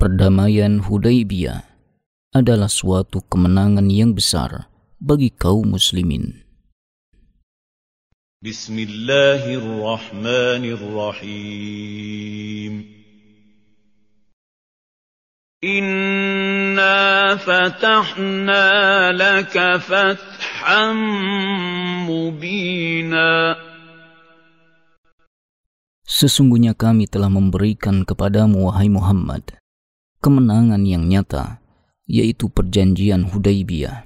Perdamaian Hudaibiyah adalah suatu kemenangan yang besar bagi kaum muslimin. Bismillahirrahmanirrahim. Inna fatahna laka fathan mubina. Sesungguhnya kami telah memberikan kepadamu, wahai Muhammad, kemenangan yang nyata, yaitu perjanjian Hudaibiyah.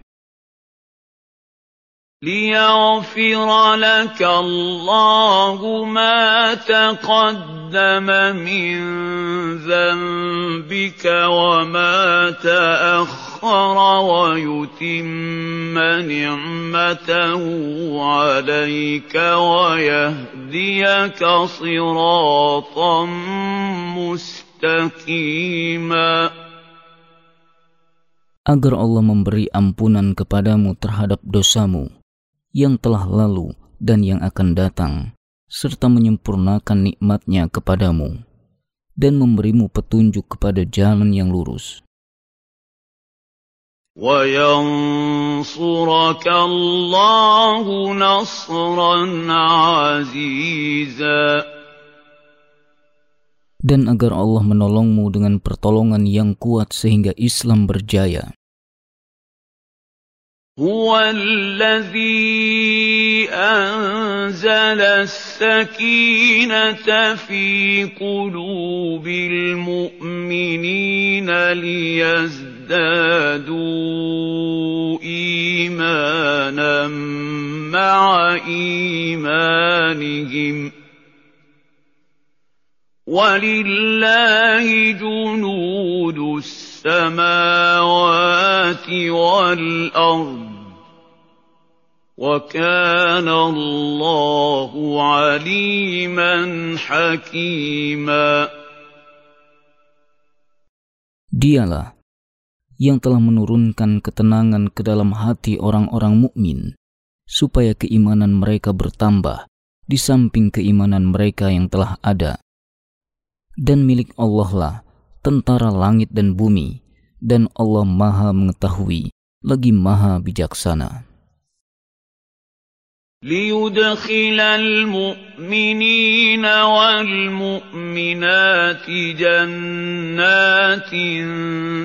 Liyaghfira laka Allahu ma taqaddama min dhanbika wa ma ta'akhkhara wa yutimma ni'matahu 'alaika wa yahdiyaka siratan mustaqima. Agar Allah memberi ampunan kepadamu terhadap dosamu yang telah lalu dan yang akan datang, serta menyempurnakan nikmatnya kepadamu dan memberimu petunjuk kepada jalan yang lurus. Wa yansuraka Allahu nasran 'aziza. Dan agar Allah menolongmu dengan pertolongan yang kuat sehingga Islam berjaya. Huwallazi anzala as-sakinata fi qulubil mu'minina liyazdadu imanan ma'a imanihim. Walillahi junudus samawati wal ard, wa kana Allahu aliman hakima. Dialah yang telah menurunkan ketenangan ke dalam hati orang-orang mukmin, supaya keimanan mereka bertambah di samping keimanan mereka yang telah ada. Dan milik Allah lah tentara langit dan bumi, dan Allah maha mengetahui lagi maha bijaksana. Liyudkhilal mu'minina wal mu'minati jannatin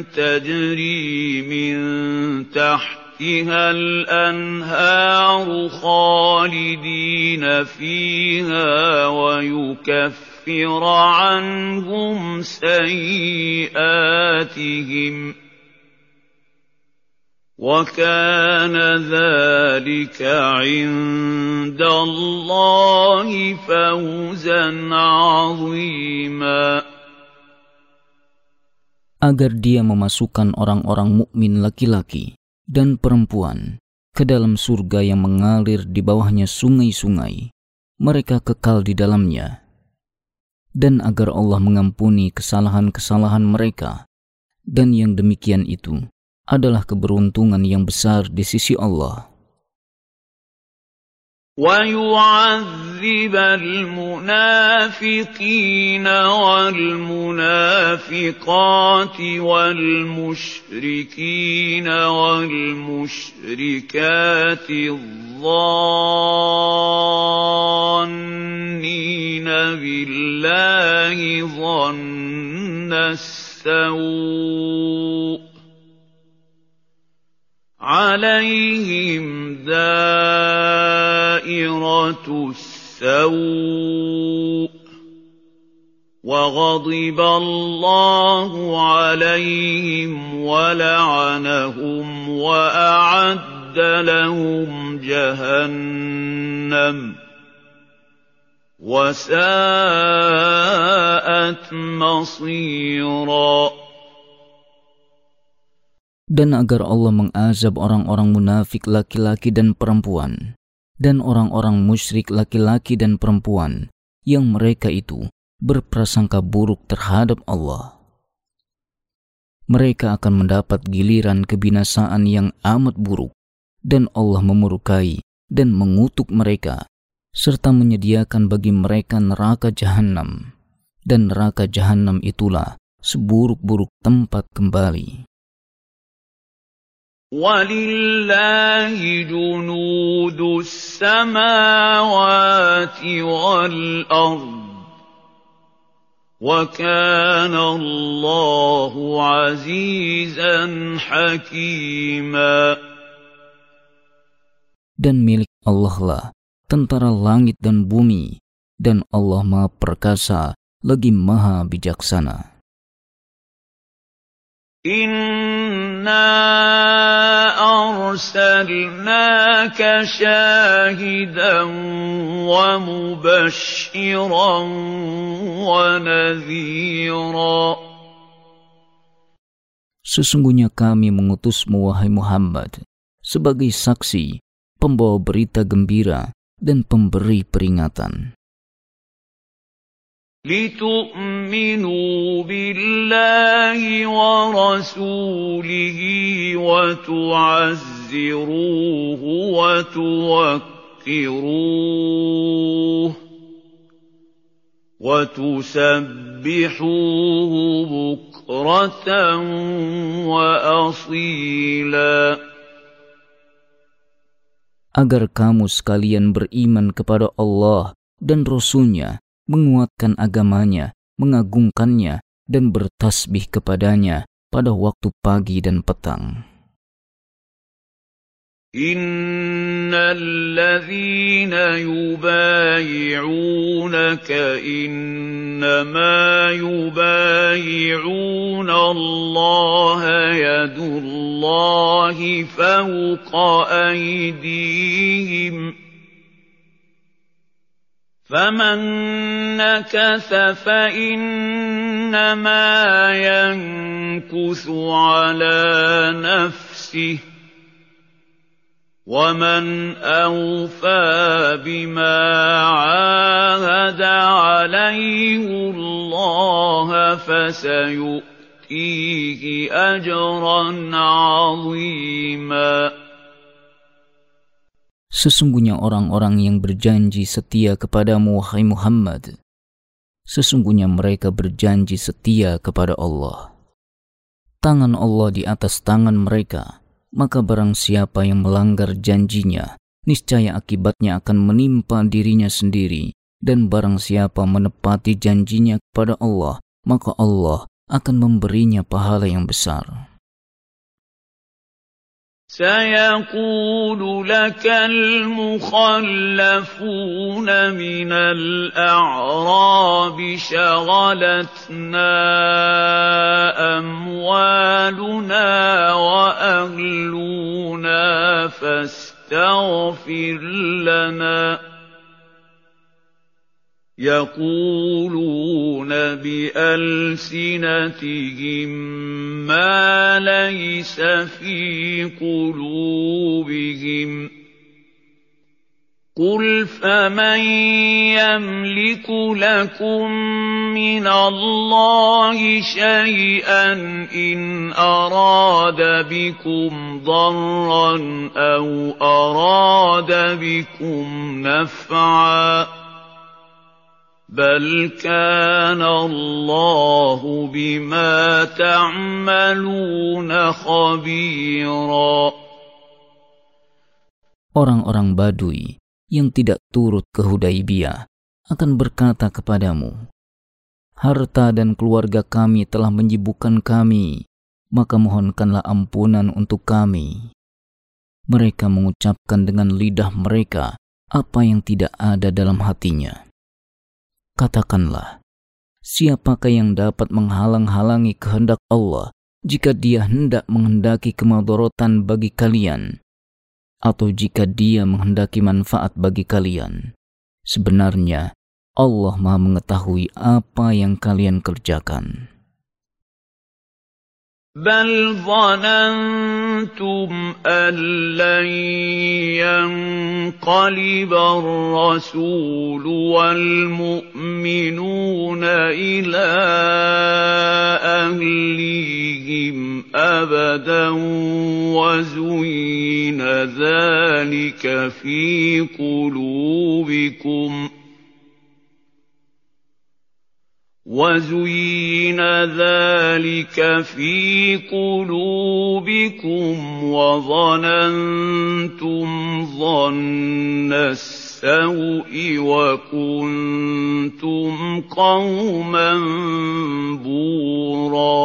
tajri min tahtihal anharu khalidina fiha wa yukaffir anhum sayyiatihim, wa kana dzalika 'indallahi fawzan 'azima. Agar dia memasukkan orang-orang mukmin laki-laki dan perempuan ke dalam surga yang mengalir di bawahnya sungai-sungai, mereka kekal di dalamnya. Dan agar Allah mengampuni kesalahan-kesalahan mereka, dan yang demikian itu adalah keberuntungan yang besar di sisi Allah. Wa yu'adzibal munafiqina wal munafiqati wal musyrikina wal musyrikati dhannina billahi dhanna as-sawu. 'Alaihim da'iratus sawu wa ghadiba Allahu 'alaihim wa la'anahum wa a'adda lahum jahannam wa sa'at masira. Dan agar Allah mengazab orang-orang munafik laki-laki dan perempuan, dan orang-orang musyrik laki-laki dan perempuan, yang mereka itu berprasangka buruk terhadap Allah. Mereka akan mendapat giliran kebinasaan yang amat buruk, dan Allah memurkai dan mengutuk mereka, serta menyediakan bagi mereka neraka jahanam, dan neraka jahanam itulah seburuk-buruk tempat kembali. Walillahi junudus samawati wal ardh wa kana Allahu azizan hakima. Dan milik Allah lah tentara langit dan bumi, dan Allah Maha Perkasa lagi Maha Bijaksana. Inna arsalnaka syahidan wa mubashiran wa nadhira. Sesungguhnya kami mengutusmu, wahai Muhammad, sebagai saksi, pembawa berita gembira dan pemberi peringatan. Litu'minu billahi wa rasulihi wa tu'azziruhu wa tuwaqqiruhu wa tusabbihuhu bukratan wa asila. Agar kamu sekalian beriman kepada Allah dan Rasul-Nya, menguatkan agamanya, mengagungkannya, dan bertasbih kepadanya pada waktu pagi dan petang. Innalladzina yubayyi'unaka innama yubayyi'una Allah yadullahi fawqa aydihim. فَمَنْ نَكَثَ فَإِنَّمَا يَنْكُثُ عَلَى نَفْسِهِ وَمَنْ أَوْفَى بِمَا عَاهَدَ عَلَيْهُ اللَّهَ فَسَيُؤْتِيهِ أَجْرًا عَظِيمًا. Sesungguhnya orang-orang yang berjanji setia kepadamu, wahai Muhammad, sesungguhnya mereka berjanji setia kepada Allah. Tangan Allah di atas tangan mereka, maka barang siapa yang melanggar janjinya, niscaya akibatnya akan menimpa dirinya sendiri, dan barang siapa menepati janjinya kepada Allah, maka Allah akan memberinya pahala yang besar. سيقول لك المخلفون من الأعراب شغلتنا أموالنا وأهلنا فاستغفر لنا يقولون بألسنتهم ما ليس في قلوبهم قل فمن يملك لكم من الله شيئا إن أراد بكم ضرا أو أراد بكم نفعا بل كان الله بما تعملون خبيرا. Orang-orang Badui yang tidak turut ke Hudaibiyah akan berkata kepadamu, harta dan keluarga kami telah menyibukkan kami, maka mohonkanlah ampunan untuk kami. Mereka mengucapkan dengan lidah mereka apa yang tidak ada dalam hatinya. Katakanlah, siapakah yang dapat menghalang-halangi kehendak Allah jika Dia hendak menghendaki kemadaratan bagi kalian, atau jika Dia menghendaki manfaat bagi kalian? Sebenarnya Allah Maha mengetahui apa yang kalian kerjakan. بل ظننتم أن لن ينقلب الرسول والمؤمنون إلى أهليهم أبدا وزين ذلك في قلوبكم. Dan وَزُيِّنَ ذَلِكَ فِي قُلُوبِكُمْ وَظَنَنْتُمْ ظَنَّ السَّوْءِ وَكُنْتُمْ قَوْمًا بُورًا.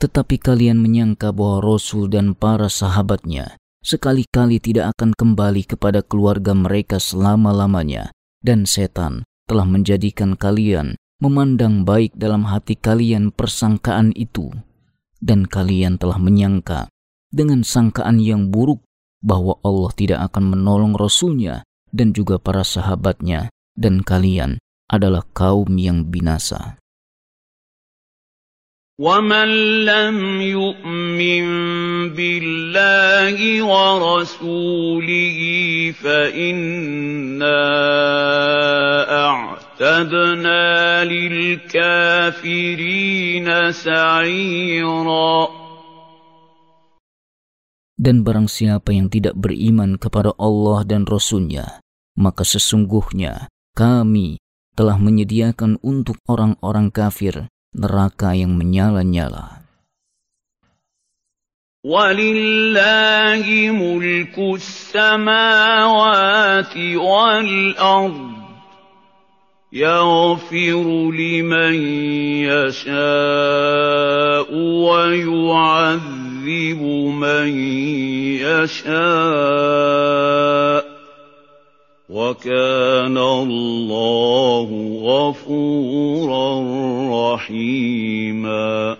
Tetapi kalian menyangka bahwa Rasul dan para sahabatnya sekali-kali tidak akan kembali kepada keluarga mereka selama-lamanya, dan setan telah menjadikan kalian memandang baik dalam hati kalian persangkaan itu, dan kalian telah menyangka dengan sangkaan yang buruk bahwa Allah tidak akan menolong Rasul-Nya dan juga para sahabatnya, dan kalian adalah kaum yang binasa. وَمَنْ لَمْ يُؤْمِنْ بِاللَّهِ وَرَسُولِهِ فَإِنَّا أَعْتَدْنَا لِلْكَافِرِينَ سَعِيرًا. Dan barang siapa yang tidak beriman kepada Allah dan Rasul-Nya, maka sesungguhnya kami telah menyediakan untuk orang-orang kafir neraka yang menyala-nyala. Walillahi mulkus samawati wal ardh yaghfiru liman yasha'u wa yu'adzibu man yasha'u wa kana Allahu ghafuran rahima.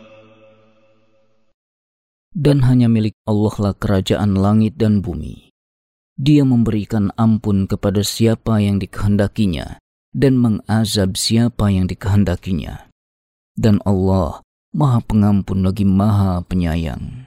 Dan hanya milik Allah lah kerajaan langit dan bumi. Dia memberikan ampun kepada siapa yang dikehendakinya dan mengazab siapa yang dikehendakinya. Dan Allah Maha Pengampun lagi Maha Penyayang.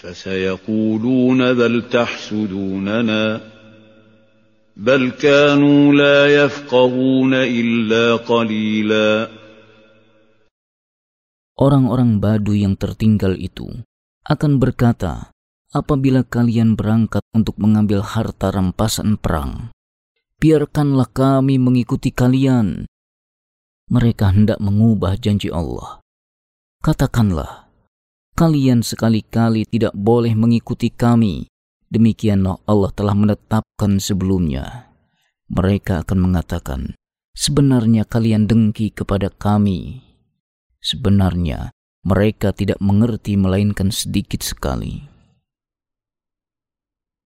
فسيقولون بل تحسدوننا بل كانوا لا يفقهون إلا قليلا. Orang-orang Badu yang tertinggal itu akan berkata, apabila kalian berangkat untuk mengambil harta rampasan perang, biarkanlah kami mengikuti kalian. Mereka hendak mengubah janji Allah. Katakanlah, kalian sekali-kali tidak boleh mengikuti kami. Demikianlah Allah telah menetapkan sebelumnya. Mereka akan mengatakan, sebenarnya kalian dengki kepada kami. Sebenarnya mereka tidak mengerti melainkan sedikit sekali.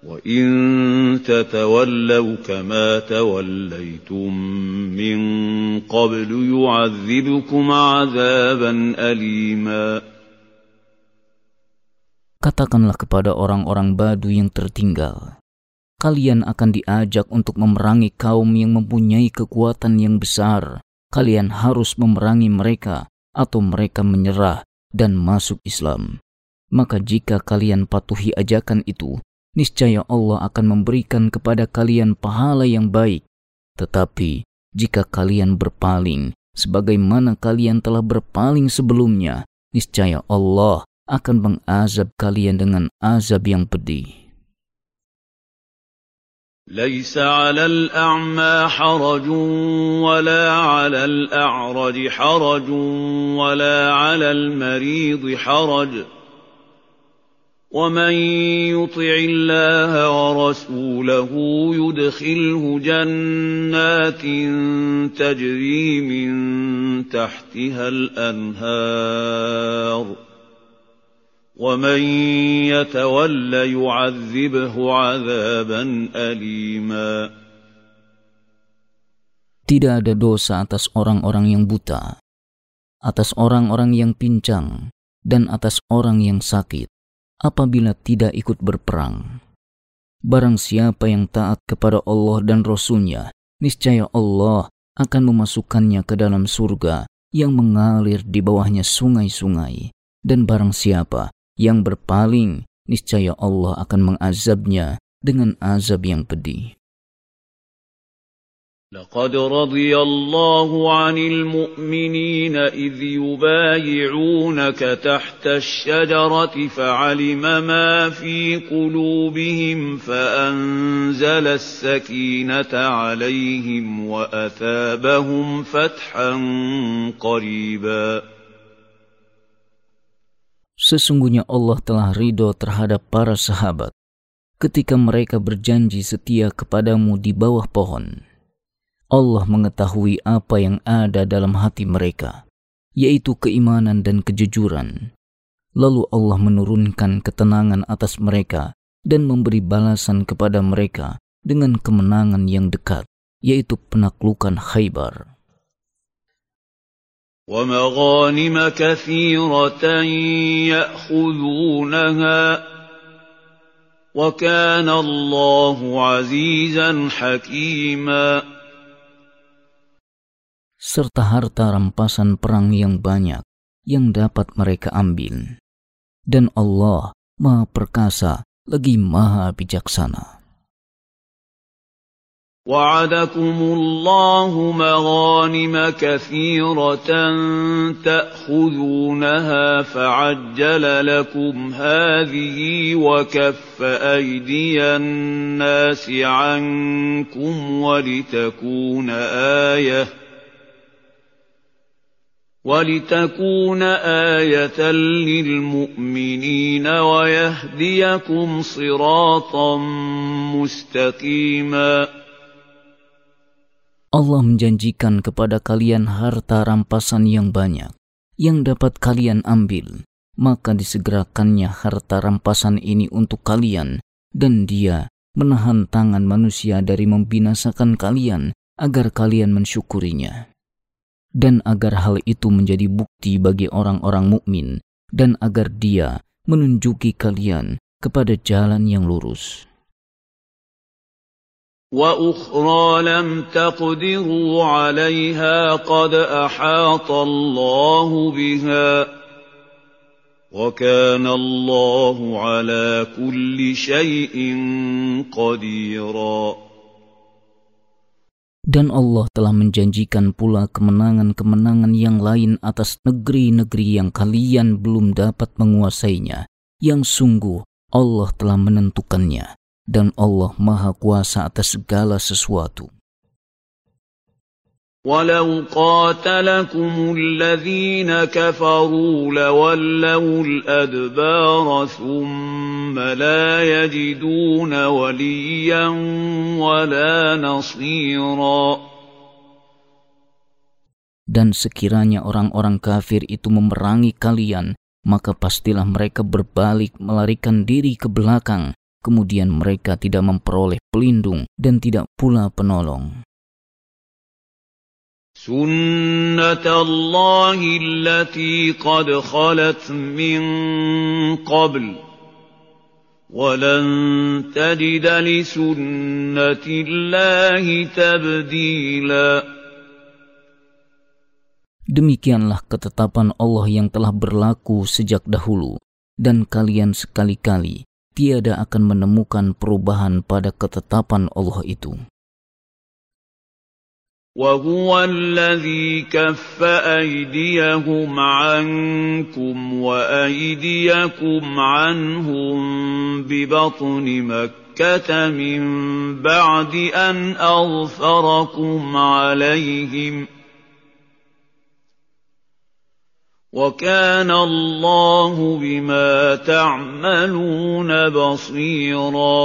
وإن تتولوا كما توليتم من قبل يعذبكم عذابا أليما. Katakanlah kepada orang-orang Badu yang tertinggal, kalian akan diajak untuk memerangi kaum yang mempunyai kekuatan yang besar. Kalian harus memerangi mereka atau mereka menyerah dan masuk Islam. Maka jika kalian patuhi ajakan itu, niscaya Allah akan memberikan kepada kalian pahala yang baik. Tetapi jika kalian berpaling, sebagaimana kalian telah berpaling sebelumnya, niscaya Allah akan mengazab kalian dengan azab yang pedih. ليس على الأعمى حرج ولا على الأعرج حرج ولا على المريض حرج وَمَنْ يُطِعِ اللَّهَ وَرَسُولَهُ يُدْخِلْهُ جَنَّاتٍ تَجْرِي مِنْ تَحْتِهَا الْأَنْهَارُ وَمَنْ يَتَوَلَّ يُعَذِّبْهُ عَذَابًا أَلِيمًا. Tidak ada dosa atas orang-orang yang buta, atas orang-orang yang pincang, dan atas orang yang sakit, apabila tidak ikut berperang. Barang siapa yang taat kepada Allah dan Rasul-Nya, niscaya Allah akan memasukkannya ke dalam surga yang mengalir di bawahnya sungai-sungai, dan barang siapa yang berpaling, niscaya Allah akan mengazabnya dengan azab yang pedih. لقد رضي الله عن المؤمنين إذ يبايعونك تحت الشجرة فعلم ما في قلوبهم فأنزل السكينة عليهم وأثابهم فتحا قريبا. Sesungguhnya Allah telah ridho terhadap para sahabat ketika mereka berjanji setia kepadamu di bawah pohon. Allah mengetahui apa yang ada dalam hati mereka, yaitu keimanan dan kejujuran. Lalu Allah menurunkan ketenangan atas mereka dan memberi balasan kepada mereka dengan kemenangan yang dekat, yaitu penaklukan Khaibar. وَمَغَانِمَ كَثِيرَةً يَأْخُذُونَهَا وَكَانَ اللَّهُ عَزِيزًا حَكِيمًا. Serta harta rampasan perang yang banyak yang dapat mereka ambil. Dan Allah Maha Perkasa lagi Maha Bijaksana. Wa'adakumullahu maghanima katsiratan ta'khudhunaha fa'ajjala lakum hadhihi wa kaffa aydiyan nasi 'ankum wa litakuna ayah. وَلِتَكُونَ آيَةً لِلْمُؤْمِنِينَ وَيَهْدِيَكُمْ صِرَاطًا مُسْتَقِيمًا. Allah menjanjikan kepada kalian harta rampasan yang banyak yang dapat kalian ambil, maka disegerakannya harta rampasan ini untuk kalian, dan Dia menahan tangan manusia dari membinasakan kalian agar kalian mensyukurinya, dan agar hal itu menjadi bukti bagi orang-orang mukmin, dan agar Dia menunjuki kalian kepada jalan yang lurus. Wa ukhra lam taqdiru 'alaiha qad ahata Allahu biha wa kana Allahu 'ala kulli syai'in qadira. Dan Allah telah menjanjikan pula kemenangan-kemenangan yang lain atas negeri-negeri yang kalian belum dapat menguasainya, yang sungguh Allah telah menentukannya, dan Allah Maha Kuasa atas segala sesuatu. Walau qatalakumul ladzina kafaru lawallawul adbara thumma la yajiduna waliyan wala nasira. Dan sekiranya orang-orang kafir itu memerangi kalian, maka pastilah mereka berbalik melarikan diri ke belakang, kemudian mereka tidak memperoleh pelindung dan tidak pula penolong. Sunnatullahi allati qad khalat min qabl wa lan tajida li sunnatillahi tabdila. Demikianlah ketetapan Allah yang telah berlaku sejak dahulu, dan kalian sekali-kali tiada akan menemukan perubahan pada ketetapan Allah itu. وَهُوَ الَّذِي كَفَّ أَيْدِيَهُمْ عَنْكُمْ وَأَيْدِيَكُمْ عَنْهُمْ بِبَطْنِ مَكَّةَ مِنْ بَعْدِ أَنْ أَظْفَرَكُمْ عَلَيْهِمْ وَكَانَ اللَّهُ بِمَا تَعْمَلُونَ بَصِيرًا.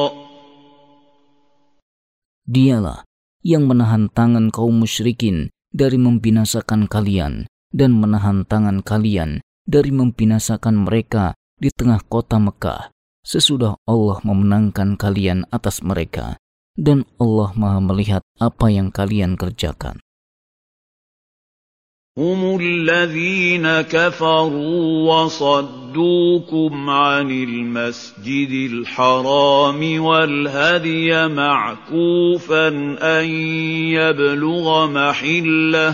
Dialah yang menahan tangan kaum musyrikin dari membinasakan kalian, dan menahan tangan kalian dari membinasakan mereka di tengah kota Mekah sesudah Allah memenangkan kalian atas mereka, dan Allah Maha melihat apa yang kalian kerjakan. Humul ladzina kafaru wa saddukum 'anil masjidil haram wal hadiya ma'kufan an yablugha mahillah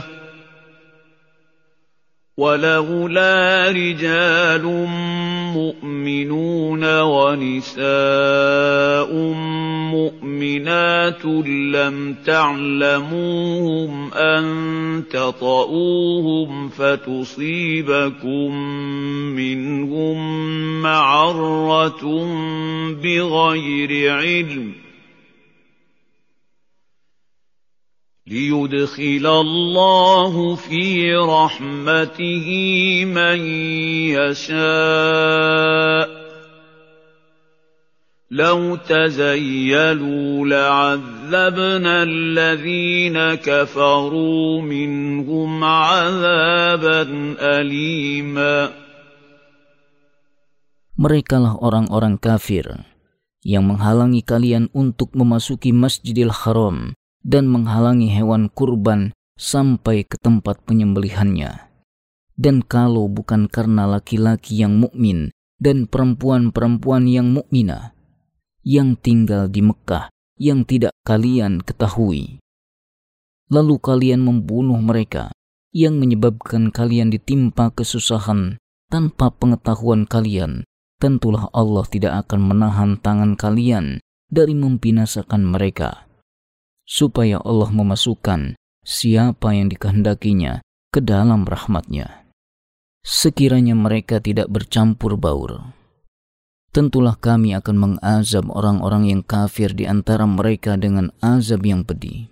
walaula rijalum mu'minuna wa nisa'um mu'minatun lam ta'lamuhum an tata'uuhum fatusibakum minhum ma'arratun bighairi ilm liyudkhilallahu fi rahmatihi man yasha' لو تزيلوا لعذبنا الذين كفروا منهم عذابا أليما. Merekalah orang-orang kafir yang menghalangi kalian untuk memasuki Masjidil Haram dan menghalangi hewan kurban sampai ke tempat penyembelihannya. Dan kalau bukan karena laki-laki yang mukmin dan perempuan-perempuan yang mukminah yang tinggal di Mekah yang tidak kalian ketahui, lalu kalian membunuh mereka yang menyebabkan kalian ditimpa kesusahan tanpa pengetahuan kalian, tentulah Allah tidak akan menahan tangan kalian dari membinasakan mereka, supaya Allah memasukkan siapa yang dikehendakinya ke dalam rahmatnya, sekiranya mereka tidak bercampur baur. Tentulah kami akan mengazab orang-orang yang kafir di antara mereka dengan azab yang pedih.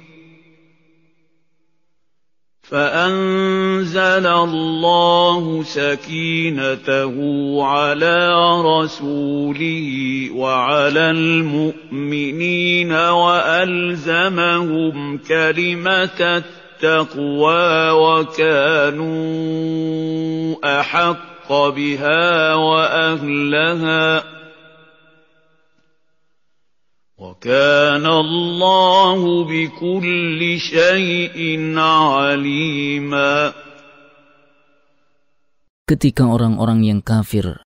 فأنزل الله سكينته على رسوله وعلى المؤمنين وألزمهم كلمة التقوى وكانوا أحق بها وأهلها وَكَانَ اللَّهُ بِكُلِّ شَيْءٍ عَلِيمًا. Ketika orang-orang yang kafir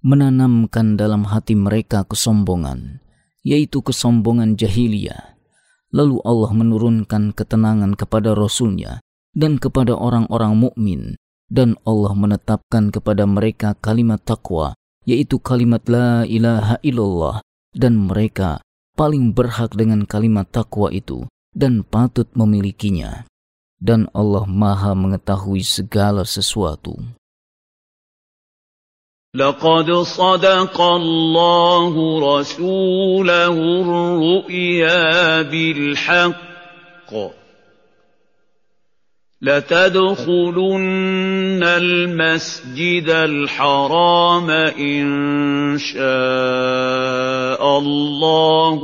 menanamkan dalam hati mereka kesombongan, yaitu kesombongan jahiliyah, lalu Allah menurunkan ketenangan kepada Rasulnya dan kepada orang-orang mukmin, dan Allah menetapkan kepada mereka kalimat taqwa, yaitu kalimat la ilaha illallah, dan mereka paling berhak dengan kalimat takwa itu dan patut memilikinya, dan Allah Maha mengetahui segala sesuatu. Laqad sadaqallahu rasulahu ar-ru'ya bil haqq لَتَدْخُلُنَّ الْمَسْجِدَ الْحَرَامَ إِنْ شَاءَ اللَّهُ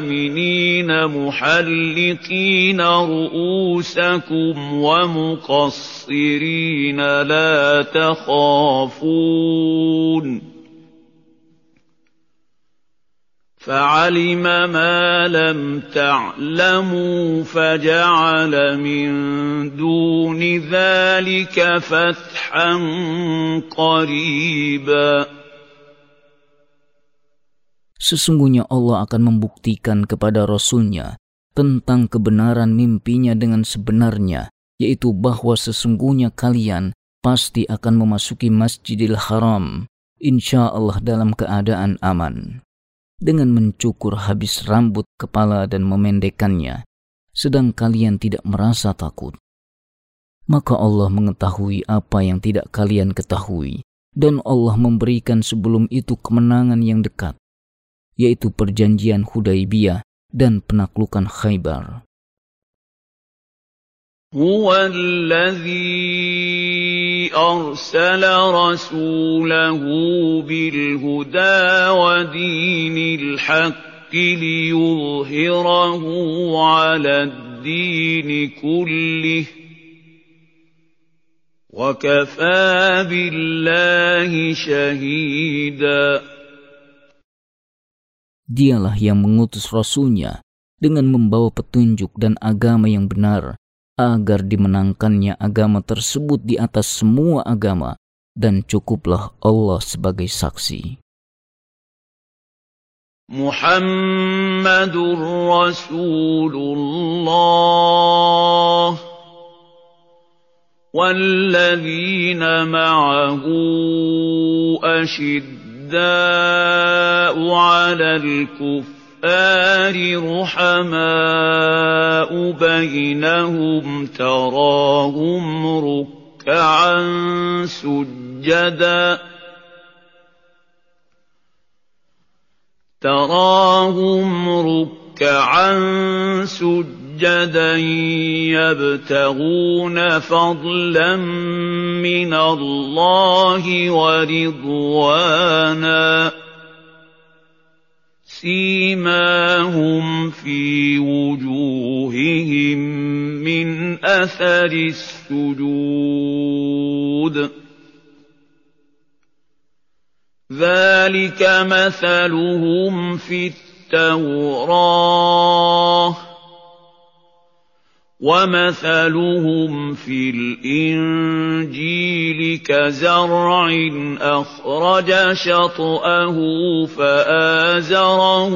آمِنِينَ مُحَلِّقِينَ رُؤُوسَكُمْ وَمُقَصِّرِينَ لَا تَخَافُونَ فَعَلِمَ مَا لَمْ تَعْلَمُوا فَجَعَلَ مِنْ دُونِ ذَلِكَ فَتْحًا قَرِيبًا. Sesungguhnya Allah akan membuktikan kepada Rasulnya tentang kebenaran mimpinya dengan sebenarnya, yaitu bahwa sesungguhnya kalian pasti akan memasuki Masjidil Haram, insya Allah dalam keadaan aman, dengan mencukur habis rambut kepala dan memendekannya, sedang kalian tidak merasa takut. Maka Allah mengetahui apa yang tidak kalian ketahui, dan Allah memberikan sebelum itu kemenangan yang dekat, yaitu perjanjian Hudaibiyah dan penaklukan Khaibar. هُوَ الَّذِي أَرْسَلَ رَسُولَهُ بِالْهُدَى وَدِينِ الْحَقِّ لِيُظْهِرَهُ عَلَى الدِّينِ كُلِّهِ وَكَفَى بِاللَّهِ شَهِيدًا. Dialah yang mengutus Rasul-Nya dengan membawa petunjuk dan agama yang benar, agar dimenangkannya agama tersebut di atas semua agama, dan cukuplah Allah sebagai saksi. Muhammadur Rasulullah walladzina ma'ahu asyidda'u 'alal kufar رحماء بينهم تراهم ركعا سجدا يبتغون فضلا من الله ورضوانا سيماهم في وجوههم من أثر السجود ذلك مثلهم في التوراة ومثلهم في الإنجيل كزرع أخرج شطأه فآزره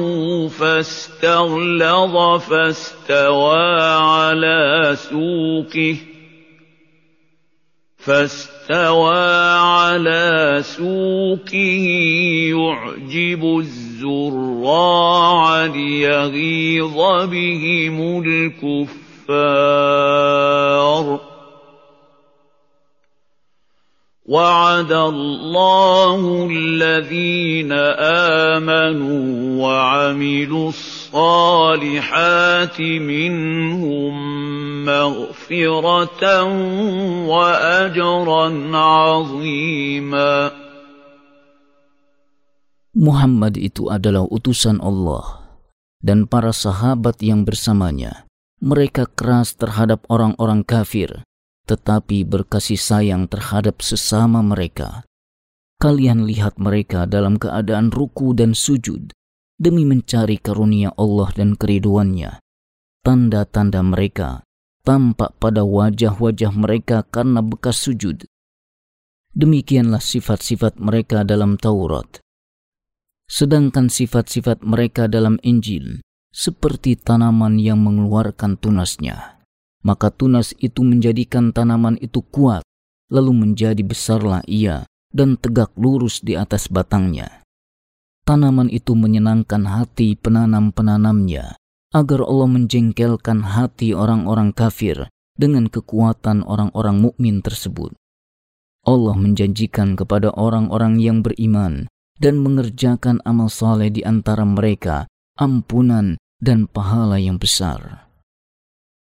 فاستغلظ فاستوى على سوقه يعجب الزراع ليغيظ بهم الكفار وعد الله الذين آمنوا وعملوا الصالحات منهم مغفرة وأجرا عظيما. Muhammad itu adalah utusan Allah dan para sahabat yang bersamanya. Mereka keras terhadap orang-orang kafir, tetapi berkasih sayang terhadap sesama mereka. Kalian lihat mereka dalam keadaan ruku dan sujud, demi mencari karunia Allah dan keriduannya. Tanda-tanda mereka tampak pada wajah-wajah mereka karena bekas sujud. Demikianlah sifat-sifat mereka dalam Taurat. Sedangkan sifat-sifat mereka dalam Injil, seperti tanaman yang mengeluarkan tunasnya, maka tunas itu menjadikan tanaman itu kuat, lalu menjadi besarlah ia dan tegak lurus di atas batangnya. Tanaman itu menyenangkan hati penanam-penanamnya, agar Allah menjengkelkan hati orang-orang kafir dengan kekuatan orang-orang mukmin tersebut. Allah menjanjikan kepada orang-orang yang beriman dan mengerjakan amal saleh di antara mereka ampunan dan pahala yang besar.